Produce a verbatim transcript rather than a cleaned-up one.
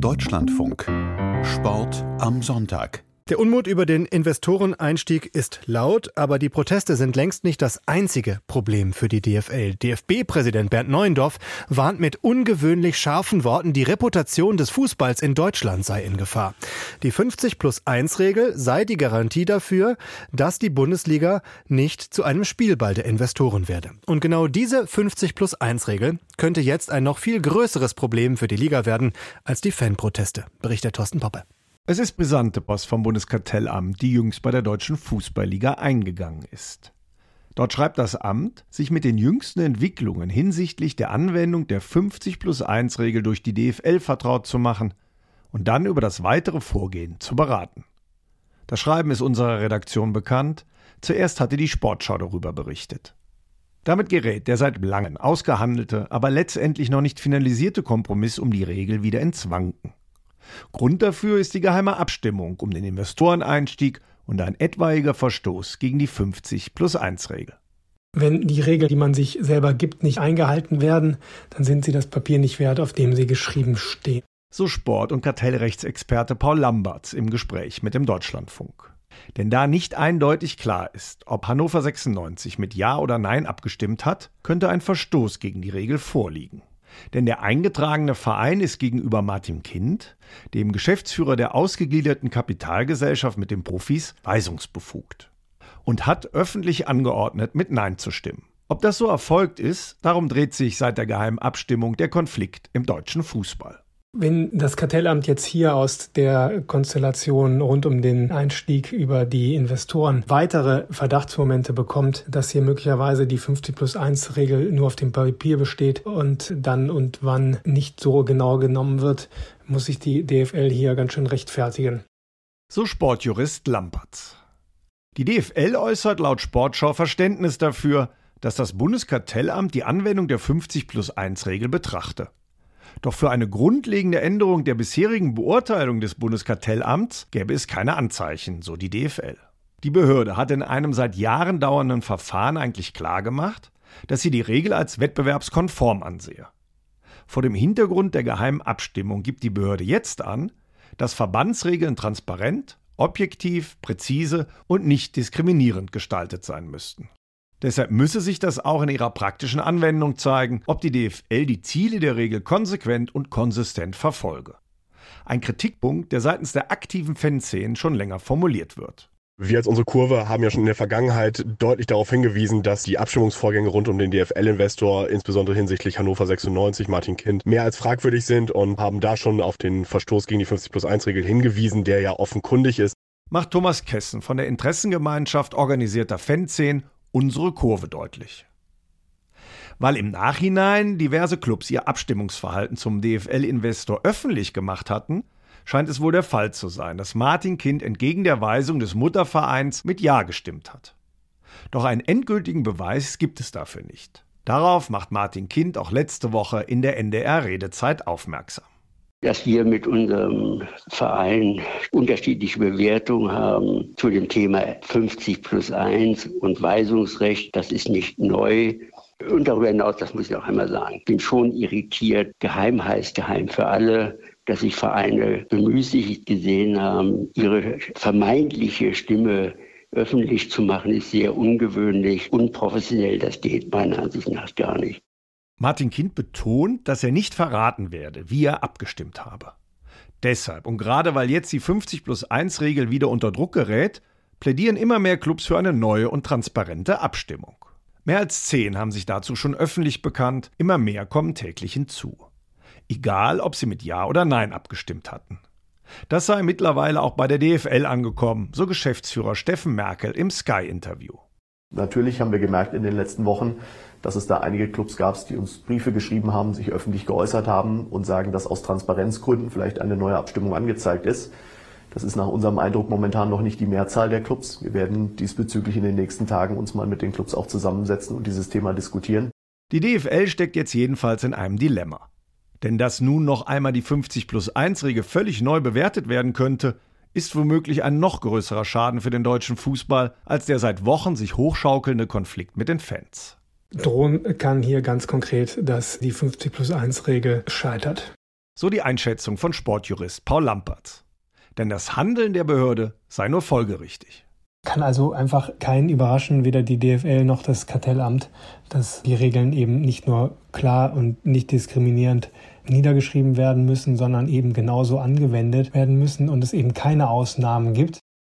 Deutschlandfunk. Sport am Sonntag. Der Unmut über den Investoreneinstieg ist laut, aber die Proteste sind längst nicht das einzige Problem für die D F L. D F B-Präsident Bernd Neuendorf warnt mit ungewöhnlich scharfen Worten, die Reputation des Fußballs in Deutschland sei in Gefahr. Die fünfzig plus eins Regel sei die Garantie dafür, dass die Bundesliga nicht zu einem Spielball der Investoren werde. Und genau diese fünfzig plus eins Regel könnte jetzt ein noch viel größeres Problem für die Liga werden als die Fanproteste, berichtet Thorsten Poppe. Es ist brisante Post vom Bundeskartellamt, die jüngst bei der Deutschen Fußballliga eingegangen ist. Dort schreibt das Amt, sich mit den jüngsten Entwicklungen hinsichtlich der Anwendung der fünfzig plus eins Regel durch die D F L vertraut zu machen und dann über das weitere Vorgehen zu beraten. Das Schreiben ist unserer Redaktion bekannt. Zuerst hatte die Sportschau darüber berichtet. Damit gerät der seit langem ausgehandelte, aber letztendlich noch nicht finalisierte Kompromiss um die Regel wieder ins Wanken. Grund dafür ist die geheime Abstimmung um den Investoreneinstieg und ein etwaiger Verstoß gegen die fünfzig plus eins Regel. Wenn die Regeln, die man sich selber gibt, nicht eingehalten werden, dann sind sie das Papier nicht wert, auf dem sie geschrieben stehen. So Sport- und Kartellrechtsexperte Paul Lambertz im Gespräch mit dem Deutschlandfunk. Denn da nicht eindeutig klar ist, ob Hannover sechsundneunzig mit Ja oder Nein abgestimmt hat, könnte ein Verstoß gegen die Regel vorliegen. Denn der eingetragene Verein ist gegenüber Martin Kind, dem Geschäftsführer der ausgegliederten Kapitalgesellschaft mit den Profis, weisungsbefugt und hat öffentlich angeordnet, mit Nein zu stimmen. Ob das so erfolgt ist, darum dreht sich seit der geheimen Abstimmung der Konflikt im deutschen Fußball. Wenn das Kartellamt jetzt hier aus der Konstellation rund um den Einstieg über die Investoren weitere Verdachtsmomente bekommt, dass hier möglicherweise die fünfzig plus eins Regel nur auf dem Papier besteht und dann und wann nicht so genau genommen wird, muss sich die D F L hier ganz schön rechtfertigen. So Sportjurist Lampertz. Die D F L äußert laut Sportschau Verständnis dafür, dass das Bundeskartellamt die Anwendung der fünfzig plus eins Regel betrachte. Doch für eine grundlegende Änderung der bisherigen Beurteilung des Bundeskartellamts gäbe es keine Anzeichen, so die D F L. Die Behörde hat in einem seit Jahren dauernden Verfahren eigentlich klargemacht, dass sie die Regel als wettbewerbskonform ansehe. Vor dem Hintergrund der geheimen Abstimmung gibt die Behörde jetzt an, dass Verbandsregeln transparent, objektiv, präzise und nicht diskriminierend gestaltet sein müssten. Deshalb müsse sich das auch in ihrer praktischen Anwendung zeigen, ob die D F L die Ziele der Regel konsequent und konsistent verfolge. Ein Kritikpunkt, der seitens der aktiven Fanszenen schon länger formuliert wird. Wir als Unsere Kurve haben ja schon in der Vergangenheit deutlich darauf hingewiesen, dass die Abstimmungsvorgänge rund um den D F L-Investor, insbesondere hinsichtlich Hannover sechsundneunzig, Martin Kind, mehr als fragwürdig sind und haben da schon auf den Verstoß gegen die fünfzig plus eins Regel hingewiesen, der ja offenkundig ist. Macht Thomas Kessen von der Interessengemeinschaft organisierter Fanszenen Unsere Kurve deutlich. Weil im Nachhinein diverse Clubs ihr Abstimmungsverhalten zum D F L-Investor öffentlich gemacht hatten, scheint es wohl der Fall zu sein, dass Martin Kind entgegen der Weisung des Muttervereins mit Ja gestimmt hat. Doch einen endgültigen Beweis gibt es dafür nicht. Darauf macht Martin Kind auch letzte Woche in der N D R-Redezeit aufmerksam. Dass wir mit unserem Verein unterschiedliche Bewertungen haben zu dem Thema fünfzig plus eins und Weisungsrecht, das ist nicht neu. Und darüber hinaus, das muss ich noch einmal sagen, ich bin schon irritiert. Geheim heißt geheim für alle, dass sich Vereine bemüßigt gesehen haben, ihre vermeintliche Stimme öffentlich zu machen, ist sehr ungewöhnlich, unprofessionell. Das geht meiner Ansicht nach gar nicht. Martin Kind betont, dass er nicht verraten werde, wie er abgestimmt habe. Deshalb und gerade weil jetzt die fünfzig plus eins Regel wieder unter Druck gerät, plädieren immer mehr Clubs für eine neue und transparente Abstimmung. Mehr als zehn haben sich dazu schon öffentlich bekannt, immer mehr kommen täglich hinzu. Egal, ob sie mit Ja oder Nein abgestimmt hatten. Das sei mittlerweile auch bei der D F L angekommen, so Geschäftsführer Steffen Merkel im Sky-Interview. Natürlich haben wir gemerkt in den letzten Wochen, dass es da einige Clubs gab, die uns Briefe geschrieben haben, sich öffentlich geäußert haben und sagen, dass aus Transparenzgründen vielleicht eine neue Abstimmung angezeigt ist. Das ist nach unserem Eindruck momentan noch nicht die Mehrzahl der Clubs. Wir werden diesbezüglich in den nächsten Tagen uns mal mit den Clubs auch zusammensetzen und dieses Thema diskutieren. Die D F L steckt jetzt jedenfalls in einem Dilemma. Denn dass nun noch einmal die fünfzig plus eins Regel völlig neu bewertet werden könnte, ist womöglich ein noch größerer Schaden für den deutschen Fußball als der seit Wochen sich hochschaukelnde Konflikt mit den Fans. Drohen kann hier ganz konkret, dass die fünfzig plus eins Regel scheitert. So die Einschätzung von Sportjurist Paul Lambertz. Denn das Handeln der Behörde sei nur folgerichtig. Kann also einfach keinen überraschen, weder die D F L noch das Kartellamt, dass die Regeln eben nicht nur klar und nicht diskriminierend niedergeschrieben werden müssen, sondern eben genauso angewendet werden müssen und es eben keine Ausnahmen gibt.